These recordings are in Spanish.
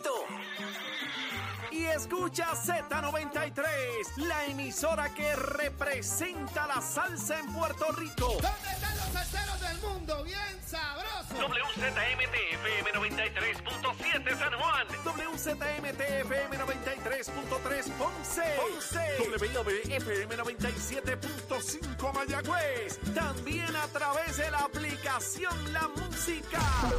momento. Y escucha Z93, la emisora que representa la salsa en Puerto Rico. ¿Dónde están los salseros del mundo? Bien sabroso. WZMTFM93.7 San Juan. WZMTFM93.3 Ponce. WWFM97.5 Mayagüez. También a través de la aplicación La Música.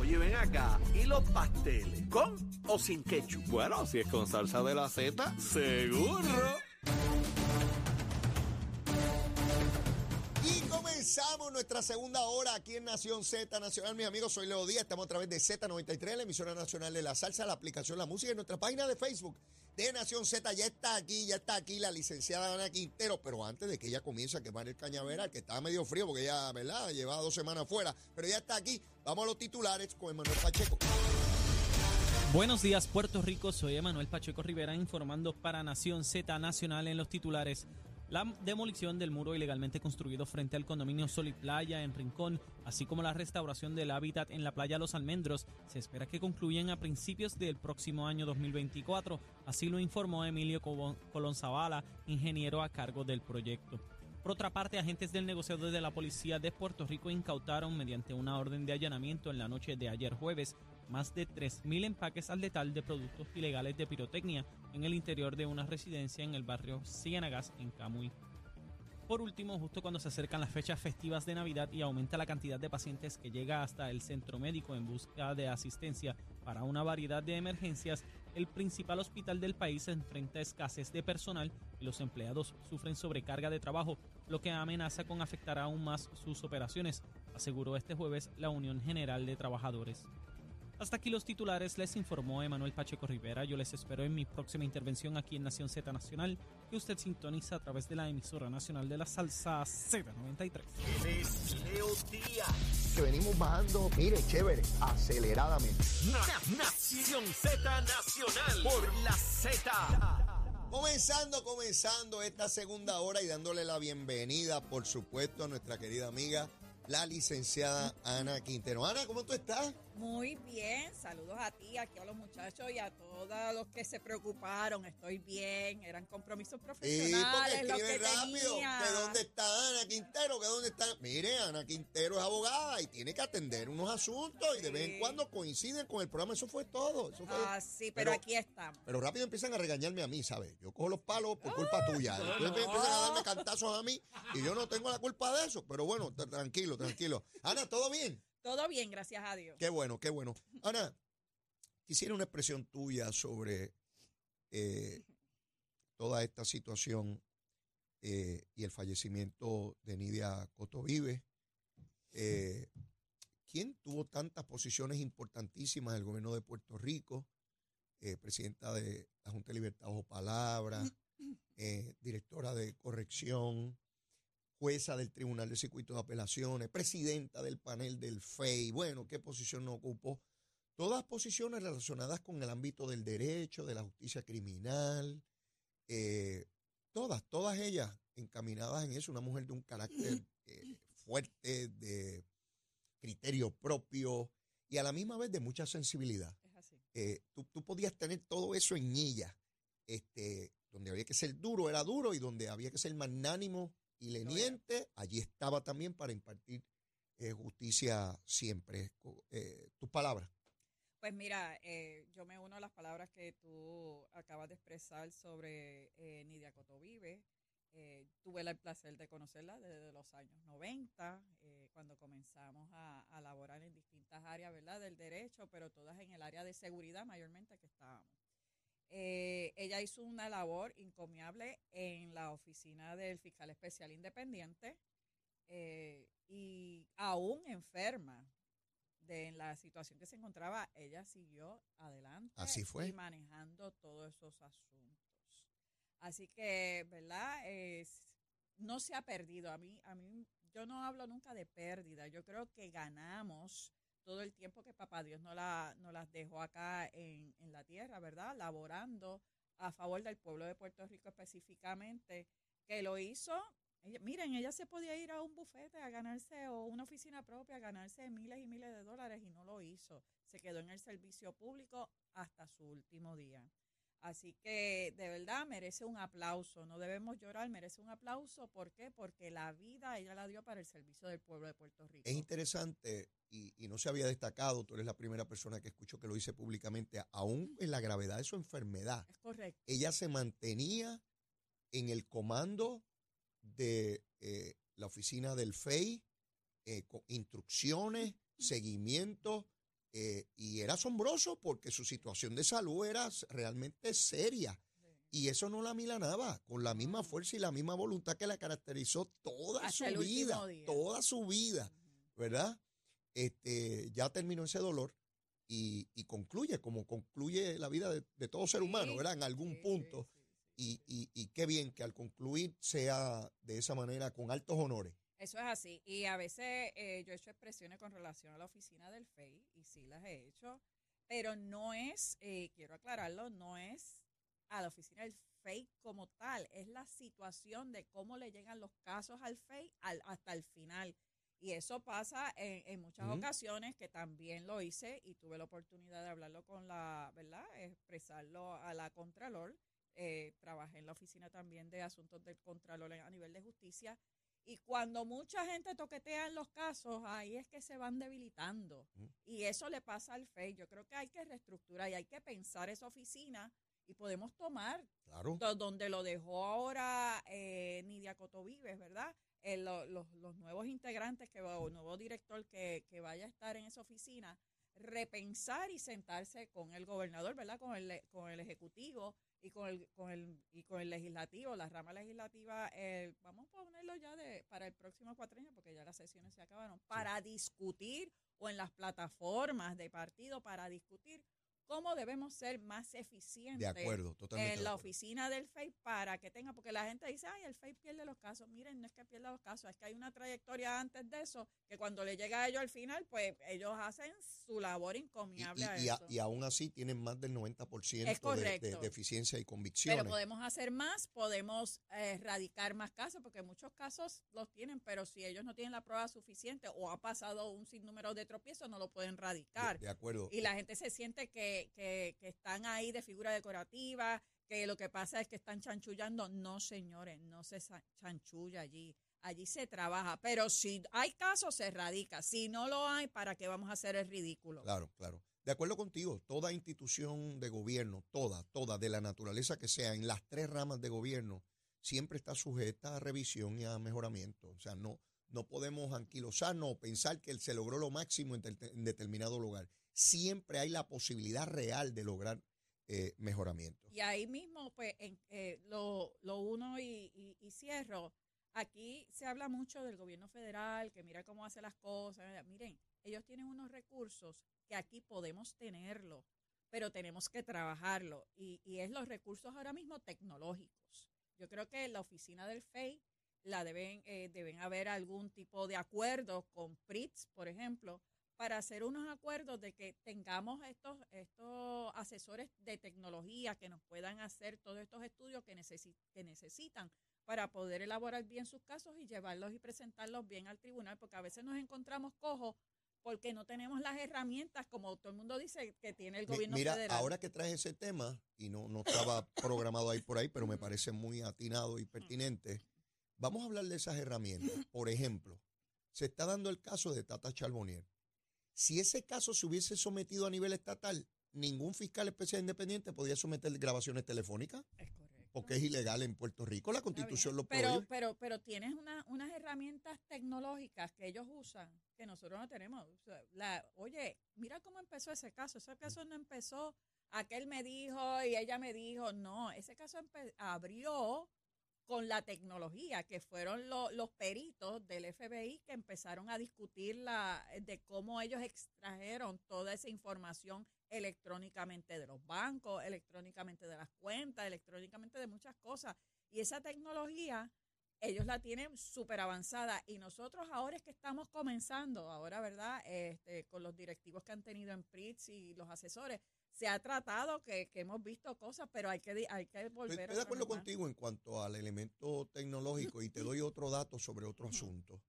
Oye, ven acá, ¿y los pasteles? ¿Con o sin ketchup? Bueno, si es con salsa de la Z, seguro. Y comenzamos nuestra segunda hora aquí en Nación Z Nacional. Mis amigos, soy Leo Díaz, estamos a través de Z93, la emisora nacional de la salsa, la aplicación La Música y nuestra página de Facebook de Nación Z. Ya está aquí la licenciada Ana Quintero, pero antes de que ella comience a quemar el cañaveral, que estaba medio frío porque ella, ¿verdad?, llevaba 2 semanas fuera, pero ya está aquí. Vamos a los titulares con Emanuel Pacheco. Buenos días, Puerto Rico. Soy Emanuel Pacheco Rivera informando para Nación Z Nacional en los titulares. La demolición del muro ilegalmente construido frente al condominio Sol y Playa en Rincón, así como la restauración del hábitat en la playa Los Almendros, se espera que concluyan a principios del próximo año 2024, así lo informó Emilio Colón Zavala, ingeniero a cargo del proyecto. Por otra parte, agentes del negociador de la Policía de Puerto Rico incautaron mediante una orden de allanamiento en la noche de ayer jueves más de 3.000 empaques al letal de productos ilegales de pirotecnia en el interior de una residencia en el barrio Ciénagas, en Camuy. Por último, justo cuando se acercan las fechas festivas de Navidad y aumenta la cantidad de pacientes que llega hasta el centro médico en busca de asistencia para una variedad de emergencias, el principal hospital del país se enfrenta a escasez de personal y los empleados sufren sobrecarga de trabajo, lo que amenaza con afectar aún más sus operaciones, aseguró este jueves la Unión General de Trabajadores. Hasta aquí los titulares, les informó Emanuel Pacheco Rivera. Yo les espero en mi próxima intervención aquí en Nación Z Nacional, que usted sintoniza a través de la emisora nacional de la salsa Z93. Es Leo Díaz. Que venimos bajando, mire, chévere, aceleradamente. Nación Z Nacional por la Z. Comenzando esta segunda hora y dándole la bienvenida, por supuesto, a nuestra querida amiga, la licenciada Ana Quintero. Ana, ¿cómo tú estás? Muy bien, saludos a ti, aquí a los muchachos y a todos los que se preocuparon. Estoy bien, eran compromisos profesionales. Sí, porque escribe rápido. ¿Que dónde está Ana Quintero? ¿Que dónde está? Mire, Ana Quintero es abogada y tiene que atender unos asuntos, sí, y de vez en cuando coinciden con el programa. Eso fue todo. Eso fue... Ah, sí, pero aquí estamos. Pero rápido empiezan a regañarme a mí, ¿sabes? Yo cojo los palos por culpa tuya. Bueno. Empiezan a darme cantazos a mí y yo no tengo la culpa de eso. Pero bueno, tranquilo. Ana, ¿todo bien? Todo bien, gracias a Dios. Qué bueno. Ana, quisiera una expresión tuya sobre toda esta situación y el fallecimiento de Nydia Cotto Vives. ¿Quién tuvo tantas posiciones importantísimas en el gobierno de Puerto Rico? Presidenta de la Junta de Libertad o Palabra, directora de Corrección, jueza del Tribunal de Circuitos de Apelaciones, presidenta del panel del FEI. Bueno, ¿qué posición no ocupó? Todas posiciones relacionadas con el ámbito del derecho, de la justicia criminal, todas ellas encaminadas en eso. Una mujer de un carácter fuerte, de criterio propio y a la misma vez de mucha sensibilidad. Es así. Tú podías tener todo eso en ella. Donde había que ser duro, era duro, y donde había que ser magnánimo y leniente, allí estaba también para impartir justicia siempre. Tus palabras. Pues mira, yo me uno a las palabras que tú acabas de expresar sobre Nydia Cotto Vives. Tuve el placer de conocerla desde los años 90, cuando comenzamos a laborar en distintas áreas, ¿verdad?, del derecho, pero todas en el área de seguridad mayormente que estábamos. Ella hizo una labor encomiable en la oficina del fiscal especial independiente, y aún enferma de la situación que se encontraba, ella siguió adelante. Así fue. Y manejando todos esos asuntos. Así que, ¿verdad? No se ha perdido. A mí, yo no hablo nunca de pérdida. Yo creo que ganamos todo el tiempo que Papá Dios no las dejó acá en la tierra, ¿verdad?, laborando a favor del pueblo de Puerto Rico específicamente, que lo hizo Miren, ella se podía ir a un bufete a ganarse, o una oficina propia, a ganarse miles y miles de dólares, y no lo hizo. Se quedó en el servicio público hasta su último día. Así que de verdad merece un aplauso, no debemos llorar, merece un aplauso. ¿Por qué? Porque la vida ella la dio para el servicio del pueblo de Puerto Rico. Es interesante, y no se había destacado, tú eres la primera persona que escucho que lo dice públicamente, aún en la gravedad de su enfermedad. Es correcto. Ella se mantenía en el comando de la oficina del FEI, con instrucciones, seguimiento. Y era asombroso porque su situación de salud era realmente seria. Sí. Y eso no la amilanaba, con la misma fuerza y la misma voluntad que la caracterizó toda su vida, ¿verdad? Ya terminó ese dolor y concluye, como concluye la vida de todo ser humano, ¿verdad? En algún punto. Y qué bien que al concluir sea de esa manera, con altos honores. Eso es así, y a veces yo he hecho expresiones con relación a la oficina del FEI, y sí las he hecho, pero no es, quiero aclararlo, no es a la oficina del FEI como tal, es la situación de cómo le llegan los casos al FEI hasta el final, y eso pasa en muchas ocasiones, que también lo hice, y tuve la oportunidad de hablarlo con la, ¿verdad?, expresarlo a la Contralor. Trabajé en la oficina también de asuntos del Contralor a nivel de justicia. Y cuando mucha gente toquetea en los casos, ahí es que se van debilitando. Y eso le pasa al FEI. Yo creo que hay que reestructurar y hay que pensar esa oficina, y podemos tomar donde lo dejó ahora Nydia Cotto Vives, ¿verdad? Los nuevos integrantes o nuevo director que vaya a estar en esa oficina, repensar y sentarse con el gobernador, ¿verdad? Con el ejecutivo. Y con el legislativo, la rama legislativa, vamos a ponerlo ya para el próximo cuatrienio, porque ya las sesiones se acabaron, para discutir, o en las plataformas de partido, para discutir cómo debemos ser más eficientes en la oficina del FEI, para que tenga, porque la gente dice, ay, el FEI pierde los casos. Miren, no es que pierda los casos, es que hay una trayectoria antes de eso, que cuando le llega a ellos al final, pues ellos hacen su labor encomiable a eso. Y aún así tienen más del 90% de eficiencia y convicciones. Pero podemos hacer más, podemos erradicar más casos, porque muchos casos los tienen, pero si ellos no tienen la prueba suficiente, o ha pasado un sinnúmero de tropiezos, no lo pueden erradicar. De acuerdo. Y la gente se siente que están ahí de figura decorativa, que lo que pasa es que están chanchullando. No, señores, no se chanchulla allí. Allí se trabaja. Pero si hay casos, se erradica. Si no lo hay, ¿para qué vamos a hacer el ridículo? Claro, claro. De acuerdo contigo, toda institución de gobierno, toda, de la naturaleza que sea, en las tres ramas de gobierno, siempre está sujeta a revisión y a mejoramiento. O sea, no podemos anquilosarnos o pensar que se logró lo máximo en determinado lugar. Siempre hay la posibilidad real de lograr mejoramiento. Y ahí mismo, pues, lo uno y cierro. Aquí se habla mucho del gobierno federal, que mira cómo hace las cosas. Miren, ellos tienen unos recursos que aquí podemos tenerlos, pero tenemos que trabajarlo. Y es los recursos ahora mismo tecnológicos. Yo creo que la oficina del FEI deben haber algún tipo de acuerdo con PRITS, por ejemplo, para hacer unos acuerdos de que tengamos estos asesores de tecnología que nos puedan hacer todos estos estudios que necesitan para poder elaborar bien sus casos y llevarlos y presentarlos bien al tribunal, porque a veces nos encontramos cojos porque no tenemos las herramientas, como todo el mundo dice, que tiene el gobierno federal. Mira, ahora que traes ese tema, y no estaba programado ahí por ahí, pero me parece muy atinado y pertinente, vamos a hablar de esas herramientas. Por ejemplo, se está dando el caso de Tata Charbonier. Si ese caso se hubiese sometido a nivel estatal, ningún fiscal especial independiente podía someter grabaciones telefónicas. Es correcto. Porque es ilegal en Puerto Rico, la Constitución lo prohíbe. Pero tienes unas herramientas tecnológicas que ellos usan que nosotros no tenemos. O sea, oye, mira cómo empezó ese caso. Ese caso no empezó, aquel me dijo y ella me dijo. No, ese caso abrió con la tecnología, que fueron los peritos del FBI que empezaron a discutir de cómo ellos extrajeron toda esa información electrónicamente de los bancos, electrónicamente de las cuentas, electrónicamente de muchas cosas. Y esa tecnología ellos la tienen súper avanzada y nosotros ahora es que estamos comenzando, ahora, ¿verdad? Con los directivos que han tenido en PRITS y los asesores, se ha tratado que hemos visto cosas, pero hay que volver a... Estoy de acuerdo contigo en cuanto al elemento tecnológico y te doy otro dato sobre otro asunto.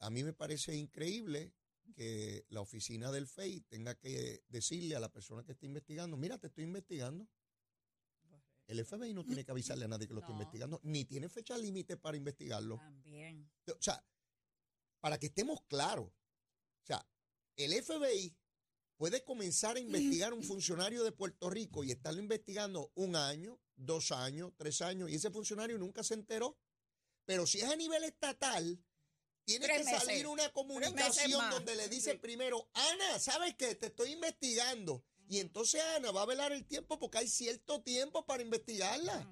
A mí me parece increíble que la oficina del FEI tenga que decirle a la persona que está investigando, mira, te estoy investigando. El FBI no tiene que avisarle a nadie que lo está investigando, ni tiene fecha límite para investigarlo. También. O sea, para que estemos claros, o sea, el FBI puede comenzar a investigar a un funcionario de Puerto Rico y estarlo investigando 1 año, 2 años, 3 años, y ese funcionario nunca se enteró. Pero si es a nivel estatal, tiene que salir una comunicación donde le dice primero, Ana, ¿sabes qué? Te estoy investigando. Y entonces Ana va a velar el tiempo porque hay cierto tiempo para investigarla.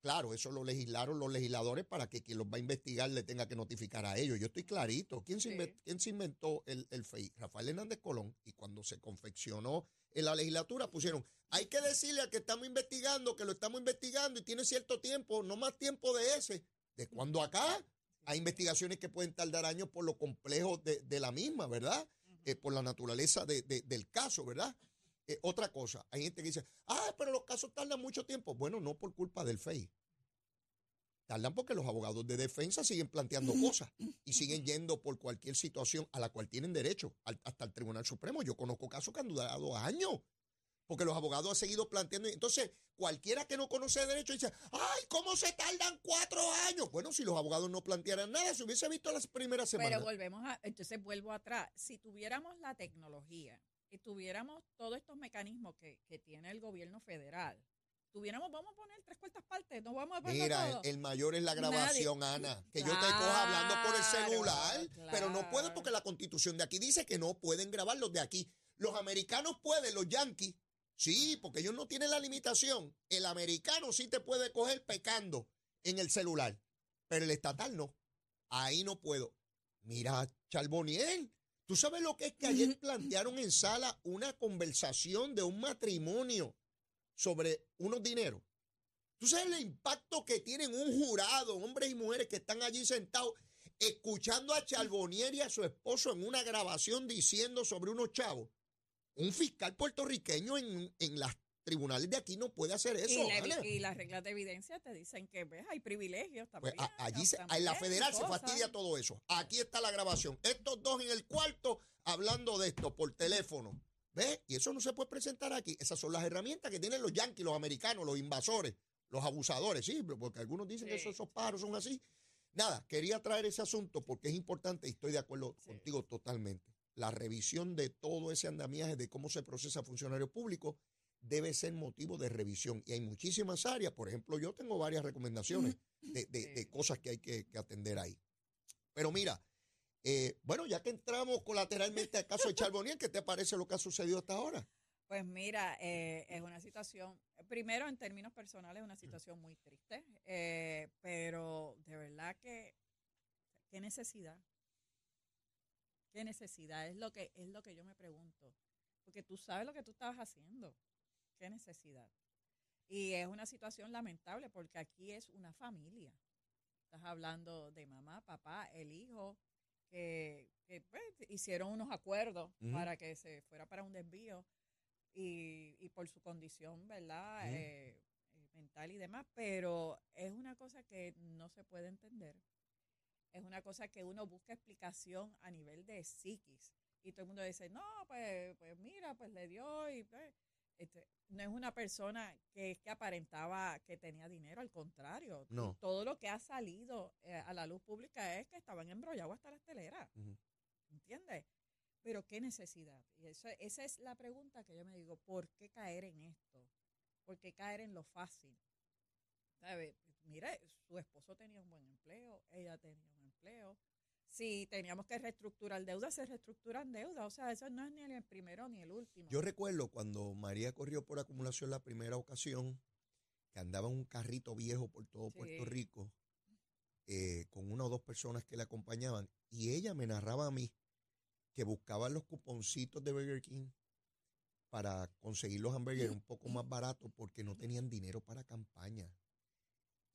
Claro, eso lo legislaron los legisladores para que quien los va a investigar le tenga que notificar a ellos. Yo estoy clarito. ¿Quién se inventó el FEI? Rafael Hernández Colón. Y cuando se confeccionó en la legislatura pusieron, hay que decirle al que estamos investigando que lo estamos investigando y tiene cierto tiempo, no más tiempo de ese. ¿De cuándo acá? Hay investigaciones que pueden tardar años por lo complejo de la misma, ¿verdad? Por la naturaleza del caso, ¿verdad? Otra cosa, hay gente que dice, pero los casos tardan mucho tiempo. Bueno, no por culpa del FEI. Tardan porque los abogados de defensa siguen planteando cosas y siguen yendo por cualquier situación a la cual tienen derecho, hasta el Tribunal Supremo. Yo conozco casos que han durado años porque los abogados han seguido planteando. Entonces, cualquiera que no conoce derecho dice, ¿cómo se tardan 4 años? Bueno, si los abogados no plantearan nada, se hubiese visto las primeras semanas. Pero entonces vuelvo atrás. Si tuviéramos la tecnología y tuviéramos todos estos mecanismos que tiene el gobierno federal, vamos a poner 3/4 partes, no vamos a poner mira, todo. El mayor es la grabación, Ana, que claro, yo te cojo hablando por el celular, claro, pero no puedo porque la Constitución de aquí dice que no pueden grabar los de aquí. Los americanos pueden, los yanquis. Sí, porque ellos no tienen la limitación. El americano sí te puede coger pecando en el celular, pero el estatal no. Ahí no puedo. Mira, Charbonier, ¿tú sabes lo que es que ayer plantearon en sala una conversación de un matrimonio sobre unos dineros? ¿Tú sabes el impacto que tienen un jurado, hombres y mujeres que están allí sentados, escuchando a Charbonier y a su esposo en una grabación diciendo sobre unos chavos? Un fiscal puertorriqueño en las tribunales de aquí no puede hacer eso. Y las reglas de evidencia te dicen que ves, hay privilegios también. Pues en la federal se fastidia todo eso. Aquí está la grabación. Estos dos en el cuarto hablando de esto por teléfono. ¿Ves? Y eso no se puede presentar aquí. Esas son las herramientas que tienen los yanquis, los americanos, los invasores, los abusadores. Sí, porque algunos dicen que esos pájaros son así. Nada, quería traer ese asunto porque es importante y estoy de acuerdo contigo totalmente. La revisión de todo ese andamiaje de cómo se procesa funcionario público debe ser motivo de revisión. Y hay muchísimas áreas. Por ejemplo, yo tengo varias recomendaciones de cosas que hay que atender ahí. Pero mira, bueno, ya que entramos colateralmente al caso de Charbonier, ¿qué te parece lo que ha sucedido hasta ahora? Pues mira, es una situación, primero en términos personales, una situación muy triste, pero de verdad que, ¿qué necesidad? ¿Qué necesidad? Es lo que yo me pregunto. Porque tú sabes lo que tú estabas haciendo. ¿Qué necesidad? Y es una situación lamentable porque aquí es una familia. Estás hablando de mamá, papá, el hijo, que hicieron unos acuerdos para que se fuera para un desvío y por su condición, ¿verdad? Mental y demás. Pero es una cosa que no se puede entender. Es una cosa que uno busca explicación a nivel de psiquis. Y todo el mundo dice, no, pues mira, pues le dio. Y pues. No es una persona que aparentaba que tenía dinero, al contrario. No. Todo lo que ha salido a la luz pública es que estaban embrollados hasta la estelera. ¿Entiendes? Pero qué necesidad. Y esa es la pregunta que yo me digo, ¿por qué caer en esto? ¿Por qué caer en lo fácil? ¿Sabes? Mira, su esposo tenía un buen empleo, ella tenía un empleo. Si teníamos que reestructurar deudas, se reestructuran deudas. O sea, eso no es ni el primero ni el último. Yo recuerdo cuando María corrió por acumulación la primera ocasión, que andaba un carrito viejo por todo Puerto Rico, con 1 o 2 personas que la acompañaban, y ella me narraba a mí que buscaba los cuponcitos de Burger King para conseguir los hamburguesas un poco más baratos porque no tenían dinero para campaña.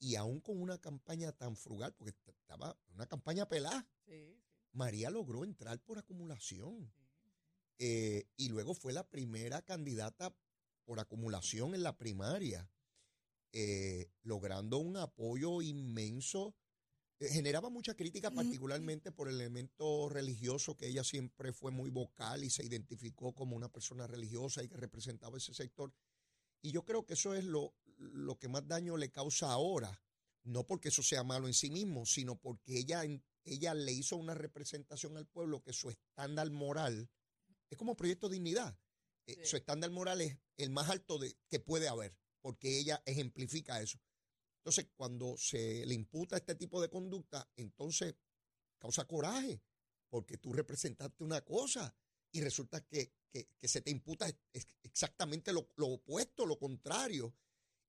Y aún con una campaña tan frugal, porque estaba una campaña pelada, María logró entrar por acumulación. Y luego fue la primera candidata por acumulación en la primaria, logrando un apoyo inmenso. Generaba mucha crítica, particularmente por el elemento religioso, que ella siempre fue muy vocal y se identificó como una persona religiosa y que representaba ese sector. Y yo creo que eso es lo que más daño le causa ahora, no porque eso sea malo en sí mismo, sino porque ella le hizo una representación al pueblo que su estándar moral es como Proyecto Dignidad. Su estándar moral es el más alto que puede haber, porque ella ejemplifica eso. Entonces, cuando se le imputa este tipo de conducta, entonces causa coraje, porque tú representaste una cosa y resulta que se te imputa exactamente lo opuesto, lo contrario,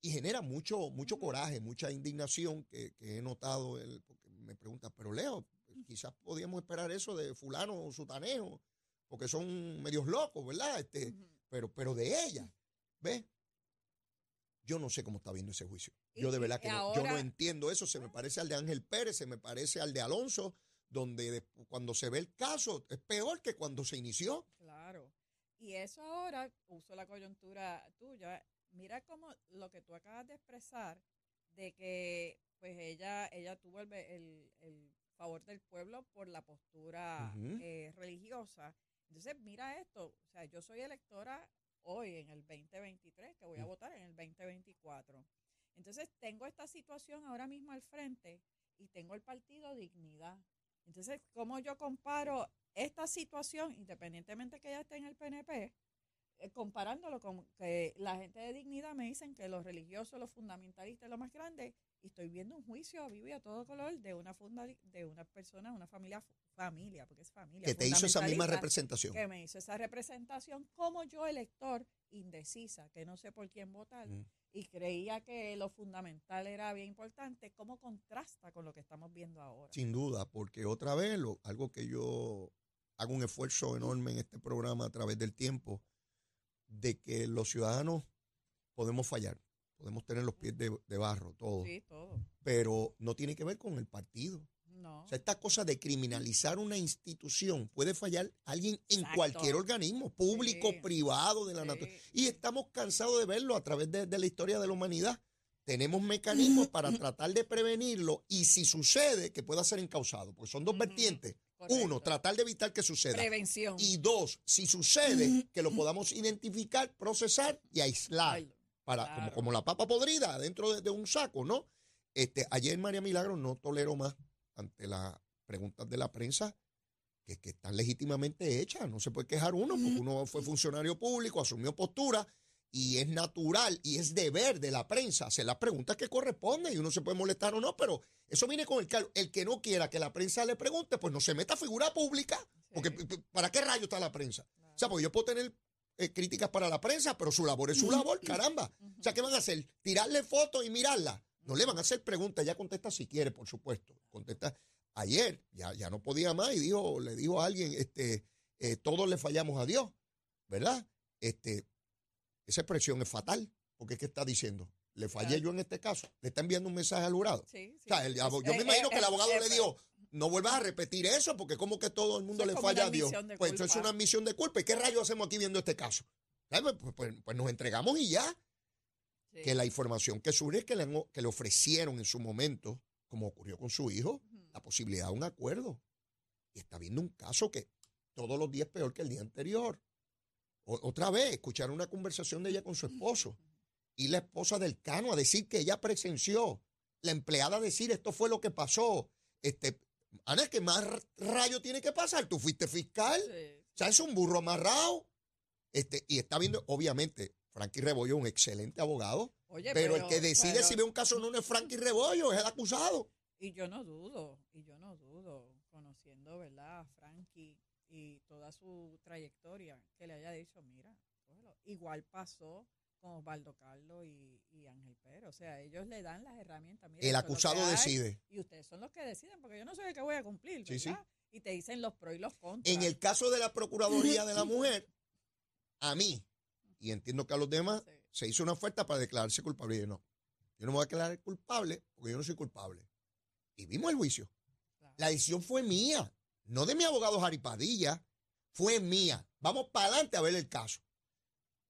y genera mucho coraje, mucha indignación que he notado. Porque me preguntan, pero Leo, quizás podíamos esperar eso de fulano o sutanejo, porque son medios locos, ¿verdad? Pero de ella, ¿ves? Yo no sé cómo está viendo ese juicio. Yo de verdad que ahora, yo no entiendo eso. Se me parece al de Ángel Pérez, se me parece al de Alonso, donde cuando se ve el caso es peor que cuando se inició. Claro. Y eso ahora, uso la coyuntura tuya, mira cómo lo que tú acabas de expresar, de que pues ella tuvo el favor del pueblo por la postura religiosa. Entonces, mira esto, o sea, yo soy electora hoy en el 2023, que voy a votar en el 2024. Entonces, tengo esta situación ahora mismo al frente y tengo el partido Dignidad. Entonces, ¿cómo yo comparo esta situación, independientemente que ella esté en el PNP, comparándolo con que la gente de Dignidad me dicen que los religiosos, los fundamentalistas, lo más grande, y estoy viendo un juicio a vivo y a todo color de una persona, una familia, porque es familia. Que te hizo esa misma representación. Que me hizo esa representación, como yo, elector indecisa, que no sé por quién votar, y creía que lo fundamental era bien importante, ¿cómo contrasta con lo que estamos viendo ahora? Sin duda, porque otra vez, algo que yo hago un esfuerzo enorme en este programa a través del tiempo, de que los ciudadanos podemos fallar, podemos tener los pies de barro, todo. Sí, todo. Pero no tiene que ver con el partido. No. O sea, esta cosa de criminalizar una institución puede fallar alguien en cualquier organismo, público, privado, de la naturaleza. Y estamos cansados de verlo a través de la historia de la humanidad. Tenemos mecanismos para tratar de prevenirlo y si sucede, que pueda ser encausado, porque son dos vertientes. Correcto. Uno, tratar de evitar que suceda. Prevención. Y dos, si sucede, que lo podamos identificar, procesar y aislar. Como la papa podrida dentro de un saco, ¿no? Ayer María Milagro no toleró más ante las preguntas de la prensa que están legítimamente hechas. No se puede quejar uno, porque uno fue funcionario público, asumió postura, y es natural y es deber de la prensa hacer las preguntas que corresponden, y uno se puede molestar o no, pero eso viene con el cargo. El que no quiera que la prensa le pregunte, pues no se meta a figura pública, porque ¿para qué rayo está la prensa? Claro. O sea, porque yo puedo tener críticas para la prensa, pero su labor es su labor, caramba. O sea, ¿qué van a hacer? ¿Tirarle fotos y mirarla? No le van a hacer preguntas, ya contesta si quiere, por supuesto. Contesta. Ayer ya no podía más y le dijo a alguien, todos le fallamos a Dios, ¿verdad? Esa expresión es fatal, porque es que está diciendo, le fallé yo en este caso, le está enviando un mensaje al jurado. Sí. O sea, yo me imagino que el abogado le dijo, no vuelvas a repetir eso, porque como que todo el mundo le falla a Dios. Pues eso es una admisión de culpa. ¿Y qué rayos hacemos aquí viendo este caso? Pues nos entregamos y ya. Sí. Que la información que surge es que le ofrecieron en su momento, como ocurrió con su hijo, la posibilidad de un acuerdo. Y está viendo un caso que todos los días es peor que el día anterior. Otra vez, escuchar una conversación de ella con su esposo y la esposa del Cano a decir que ella presenció, la empleada a decir esto fue lo que pasó. Ana, ¿qué más rayo tiene que pasar? ¿Tú fuiste fiscal? Sí. O sea, es un burro amarrado. Y está viendo, obviamente, Frankie Rebollo es un excelente abogado. Oye, pero el que decide si ve un caso o no es Frankie Rebollo, es el acusado. Y yo no dudo, conociendo, ¿verdad?, a Frankie y toda su trayectoria, que le haya dicho, mira, cógelo. Igual pasó con Osvaldo Carlos y Ángel Pérez. O sea, ellos le dan las herramientas. Mira, el acusado decide. Y ustedes son los que deciden, porque yo no sé qué voy a cumplir, ¿verdad? Sí. Y te dicen los pros y los contras. En el caso de la Procuraduría de la Mujer, a mí, y entiendo que a los demás, se hizo una oferta para declararse culpable. Yo no. Yo Yo no me voy a declarar culpable porque yo no soy culpable. Y vimos el juicio. Claro. La decisión fue mía, no de mi abogado Jari Padilla, fue mía. Vamos para adelante a ver el caso.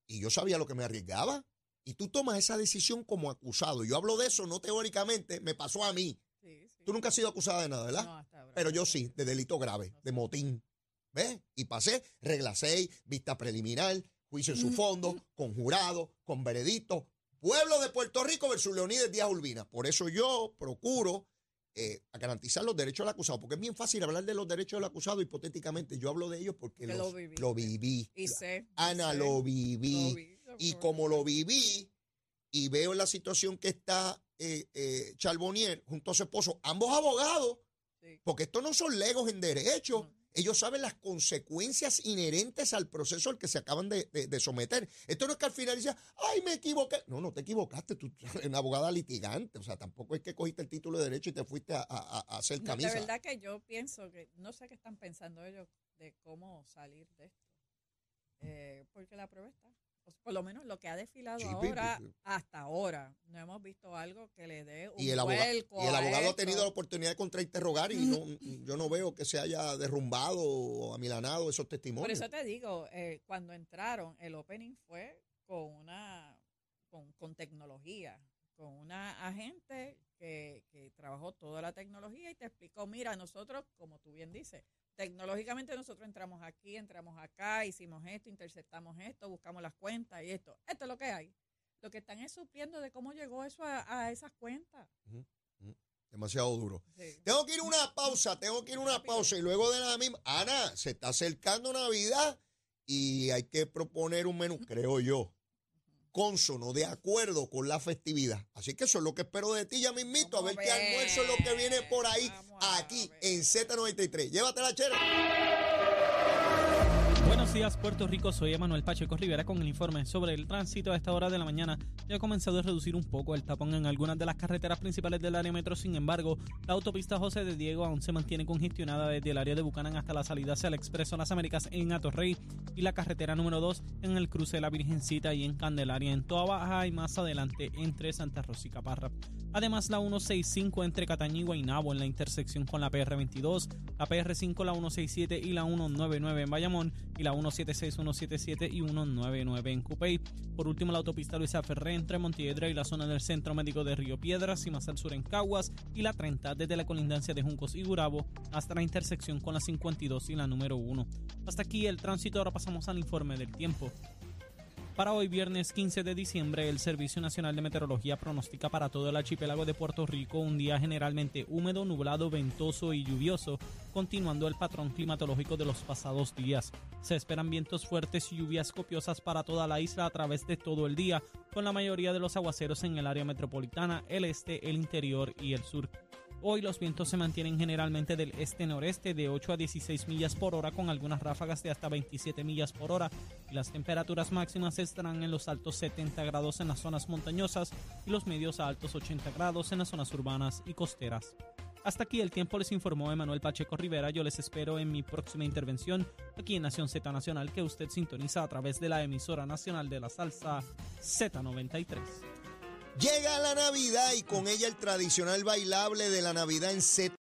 Y yo sabía lo que me arriesgaba. Y tú tomas esa decisión como acusado. Yo hablo de eso, no teóricamente, me pasó a mí. Sí, sí. Tú nunca has sido acusada de nada, ¿verdad? No, hasta ahora. Pero yo sí, de delito grave, de motín. ¿Ves? Y pasé regla 6, vista preliminar, juicio en su fondo, conjurado, con veredicto. Pueblo de Puerto Rico versus Leonidas Díaz Urbina. Por eso yo procuro garantizar los derechos del acusado, porque es bien fácil hablar de los derechos del acusado hipotéticamente. Yo hablo de ellos porque lo viví. Y sé. Ana, y sé. Lo viví. Y como lo viví y veo la situación que está Charbonier junto a su esposo, ambos abogados, sí, porque estos no son legos en derecho, no. Ellos saben las consecuencias inherentes al proceso al que se acaban de someter. Esto no es que al final dice, ay, me equivoqué. No, no te equivocaste, tú eres una abogada litigante, o sea, tampoco es que cogiste el título de derecho y te fuiste a hacer camisa. La verdad que yo pienso que, no sé qué están pensando ellos de cómo salir de esto, porque la prueba está. Por lo menos lo que ha desfilado ahora, hasta ahora, no hemos visto algo que le dé un vuelco. Y el abogado ha tenido la oportunidad de contrainterrogar y no, yo no veo que se haya derrumbado o amilanado esos testimonios. Por eso te digo, cuando entraron, el opening fue con tecnología, con una agente que trabajó toda la tecnología y te explicó, mira, nosotros, como tú bien dices, tecnológicamente nosotros entramos aquí, entramos acá, hicimos esto, interceptamos esto, buscamos las cuentas y esto. Esto es lo que hay. Lo que están es supliendo de cómo llegó eso a esas cuentas. Demasiado duro. Sí. Tengo que ir a una pausa, y luego de la misma... Ana, se está acercando Navidad y hay que proponer un menú, creo yo, consono, de acuerdo con la festividad. Así que eso es lo que espero de ti, ya mismito, a ver qué almuerzo es lo que viene por ahí, aquí en Z93. Llévatela, chero. Buenos días, Puerto Rico. Soy Emanuel Pacheco Rivera con el informe sobre el tránsito. A esta hora de la mañana ya ha comenzado a reducir un poco el tapón en algunas de las carreteras principales del área metro. Sin embargo, la autopista José de Diego aún se mantiene congestionada desde el área de Bucanán hasta la salida hacia el Expreso Las Américas en Atorrey, y la carretera número 2 en el cruce de la Virgencita y en Candelaria, en Toa Baja y más adelante entre Santa Rosa y Caparra. Además, la 165 entre Cataño y Guaynabo en la intersección con la PR22, la PR5, la 167 y la 199 en Bayamón, y la 176, 177 y 199 en Cupey. Por último, la autopista Luisa Ferré entre Montiedra y la zona del Centro Médico de Río Piedras y más al sur en Caguas, y la 30 desde la colindancia de Juncos y Gurabo hasta la intersección con la 52 y la número 1. Hasta aquí el tránsito, ahora pasamos al informe del tiempo. Para hoy, viernes 15 de diciembre, el Servicio Nacional de Meteorología pronostica para todo el archipiélago de Puerto Rico un día generalmente húmedo, nublado, ventoso y lluvioso, continuando el patrón climatológico de los pasados días. Se esperan vientos fuertes y lluvias copiosas para toda la isla a través de todo el día, con la mayoría de los aguaceros en el área metropolitana, el este, el interior y el sur. Hoy los vientos se mantienen generalmente del este-noreste de 8 a 16 millas por hora, con algunas ráfagas de hasta 27 millas por hora, y las temperaturas máximas estarán en los altos 70 grados en las zonas montañosas y los medios a altos 80 grados en las zonas urbanas y costeras. Hasta aquí el tiempo, les informó Emanuel Pacheco Rivera. Yo les espero en mi próxima intervención aquí en Nación Z Nacional, que usted sintoniza a través de la emisora nacional de la salsa Z93. Llega la Navidad y con ella el tradicional bailable de la Navidad en Z.